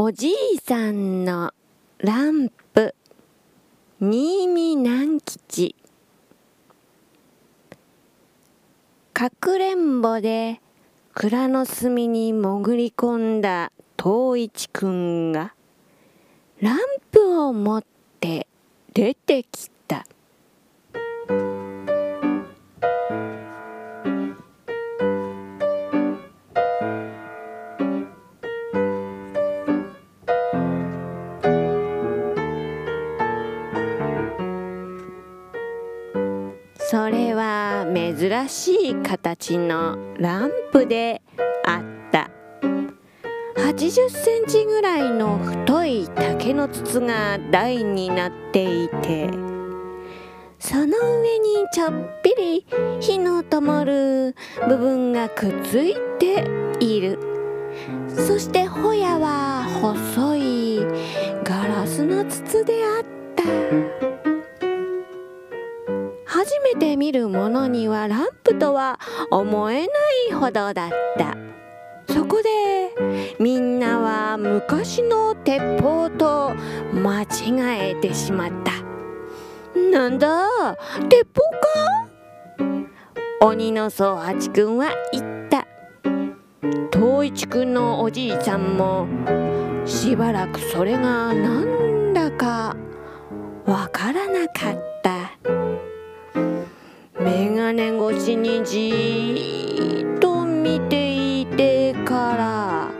おじいさんのランプ、新見南吉。かくれんぼで蔵の隅に潜り込んだ東一くんがランプを持って出てきた。それは珍しい形のランプであった。80センチぐらいの太い竹の筒が台になっていて、その上にちょっぴり火の灯る部分がくっついている。そしてホヤは細いガラスの筒であった。初めて見るものにはランプとは思えないほどだった。そこでみんなは昔の鉄砲と間違えてしまった。なんだ、鉄砲か？鬼の宗八くんは言った。東一くんのおじいちゃんもしばらくそれがなんだかわからなかった。メガネ越しにじーっと見ていてから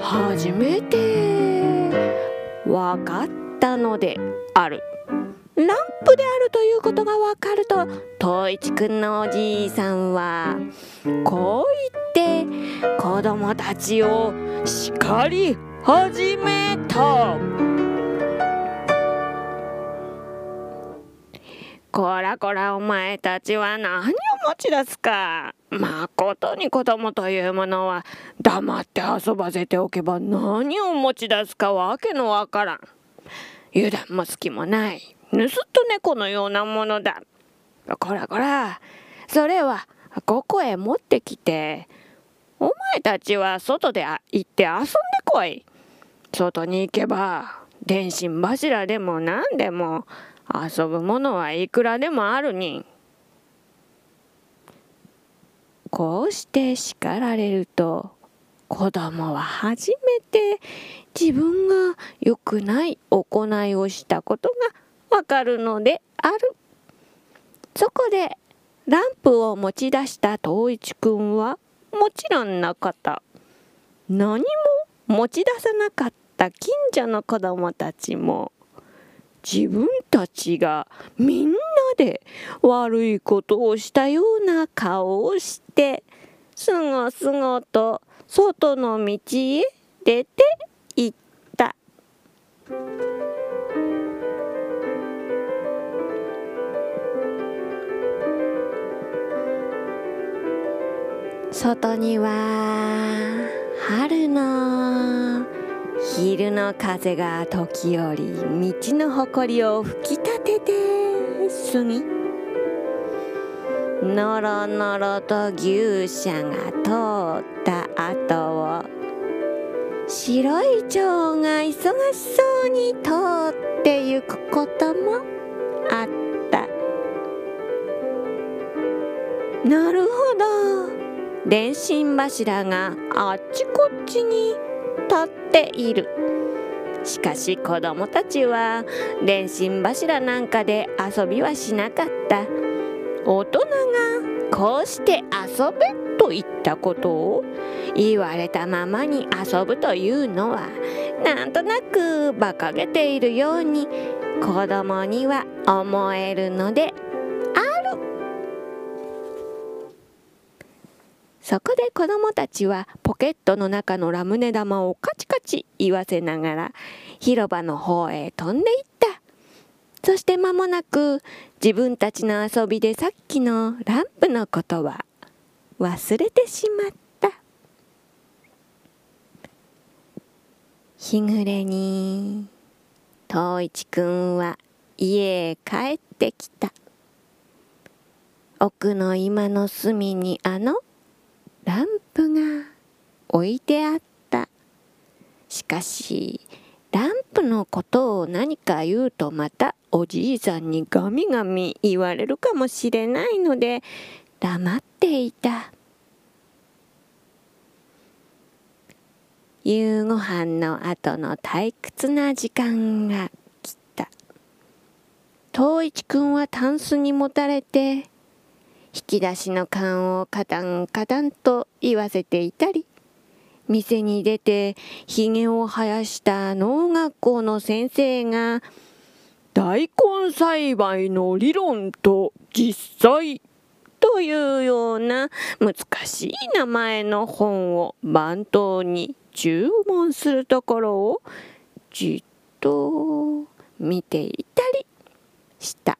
初めてわかったのである。ランプであるということがわかると、東一くんのおじいさんはこう言って子供たちを叱り始めた。こらこら、お前たちは何を持ち出すか。まことに子供というものは黙って遊ばせておけば何を持ち出すかわけのわからん。油断も隙もない、盗っ人猫のようなものだ。こらこら、それはここへ持ってきて、お前たちは外で行って遊んでこい。外に行けば電信柱でも何でも遊ぶものはいくらでもあるに。こうして叱られると、子供は初めて自分が良くない行いをしたことがわかるのである。そこでランプを持ち出した東一くんはもちろんのこと、何も持ち出さなかった近所の子供たちも、自分たちがみんなで悪いことをしたような顔をして、すごすごと外の道へ出ていった。外には春の昼の風が時折道のほこりを吹き立てて過ぎ、のろのろと牛車が通った後を白い蝶が忙しそうに通ってゆくこともあった。なるほど、電信柱があっちこっちに立っている。しかし子供たちは電信柱なんかで遊びはしなかった。大人がこうして遊べと言ったことを言われたままに遊ぶというのは、なんとなく馬鹿げているように子供には思えるのである。そこで子供たちはポケットの中のラムネ玉をカチカチ言わせながら広場の方へ飛んでいった。そして間もなく自分たちの遊びでさっきのランプのことは忘れてしまった。日暮れに東一くんは家へ帰ってきた。奥の居間の隅にランプが置いてあった。しかしランプのことを何か言うとまたおじいさんにガミガミ言われるかもしれないので黙っていた。夕ご飯の後の退屈な時間が来た。東一くんはタンスにもたれて引き出しの缶をカタンカタンと言わせていたり、店に出てひげを生やした農学校の先生が大根栽培の理論と実際というような難しい名前の本を番頭に注文するところをじっと見ていたりした。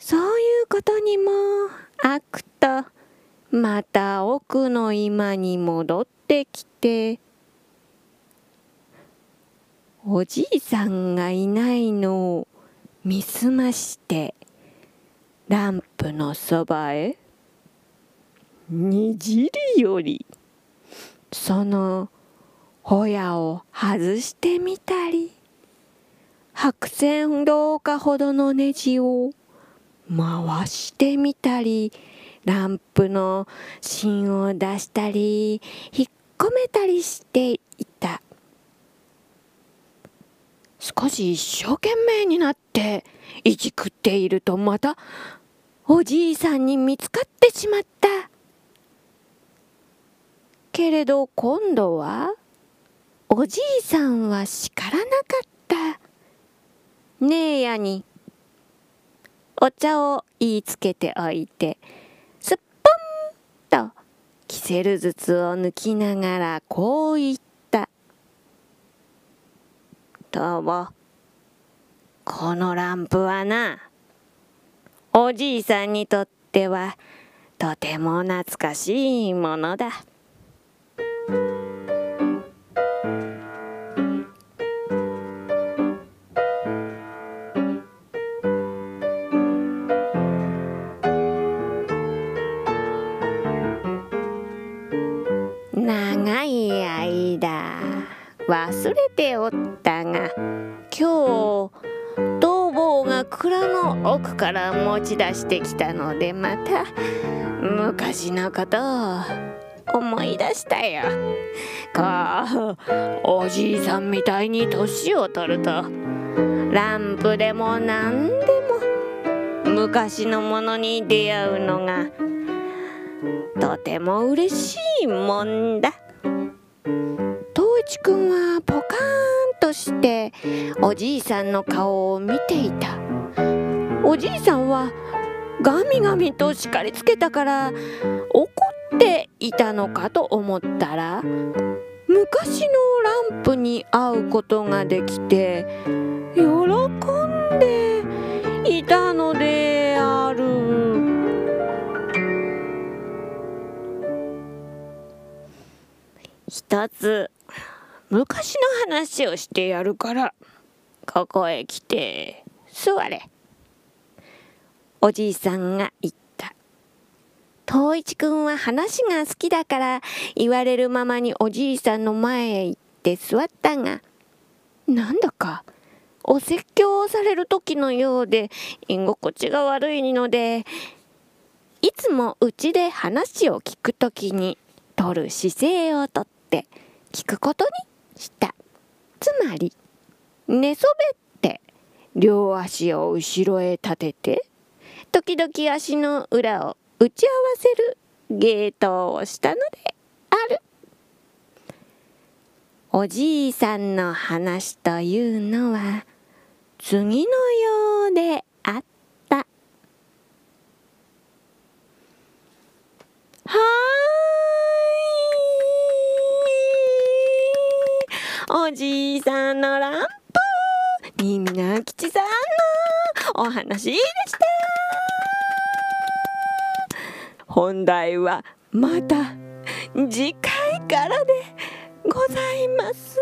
そういうことにも飽くとまた奥の居間に戻ってきて、おじいさんがいないのを見すましてランプのそばへにじりよりそのホヤを外してみたり、白線廊下ほどのネジを回してみたり、ランプの芯を出したり引っ込めたりしていた。少し一生懸命になっていじくっているとまたおじいさんに見つかってしまった。けれど今度はおじいさんは叱らなかった。姉やにお茶を言いつけておいてすっぽんとキセル筒を抜きながらこう言った。どうもこのランプはな、おじいさんにとってはとても懐かしいものだ。長い間忘れておったが、今日泥棒が蔵の奥から持ち出してきたのでまた昔のことを思い出したよ。こうおじいさんみたいに年を取るとランプでも何でも昔のものに出会うのがとても嬉しいもんだ。東一くんはポカーンとしておじいさんの顔を見ていた。おじいさんはガミガミと叱りつけたから怒っていたのかと思ったら、昔のランプに会うことができて喜んでいたのである。一つ昔の話をしてやるからここへ来て座れ、おじいさんが言った。東一くんは話が好きだから言われるままにおじいさんの前へ行って座ったが、なんだかお説教をされる時のようで居心地が悪いので、いつもうちで話を聞くときに取る姿勢をとって聞くことにした。つまり寝そべって両足を後ろへ立てて時々足の裏を打ち合わせる芸当をしたのである。おじいさんの話というのは次のようであった。はおじいさんのランプ、新見直吉さんのお話でした。本題はまた次回からでございます。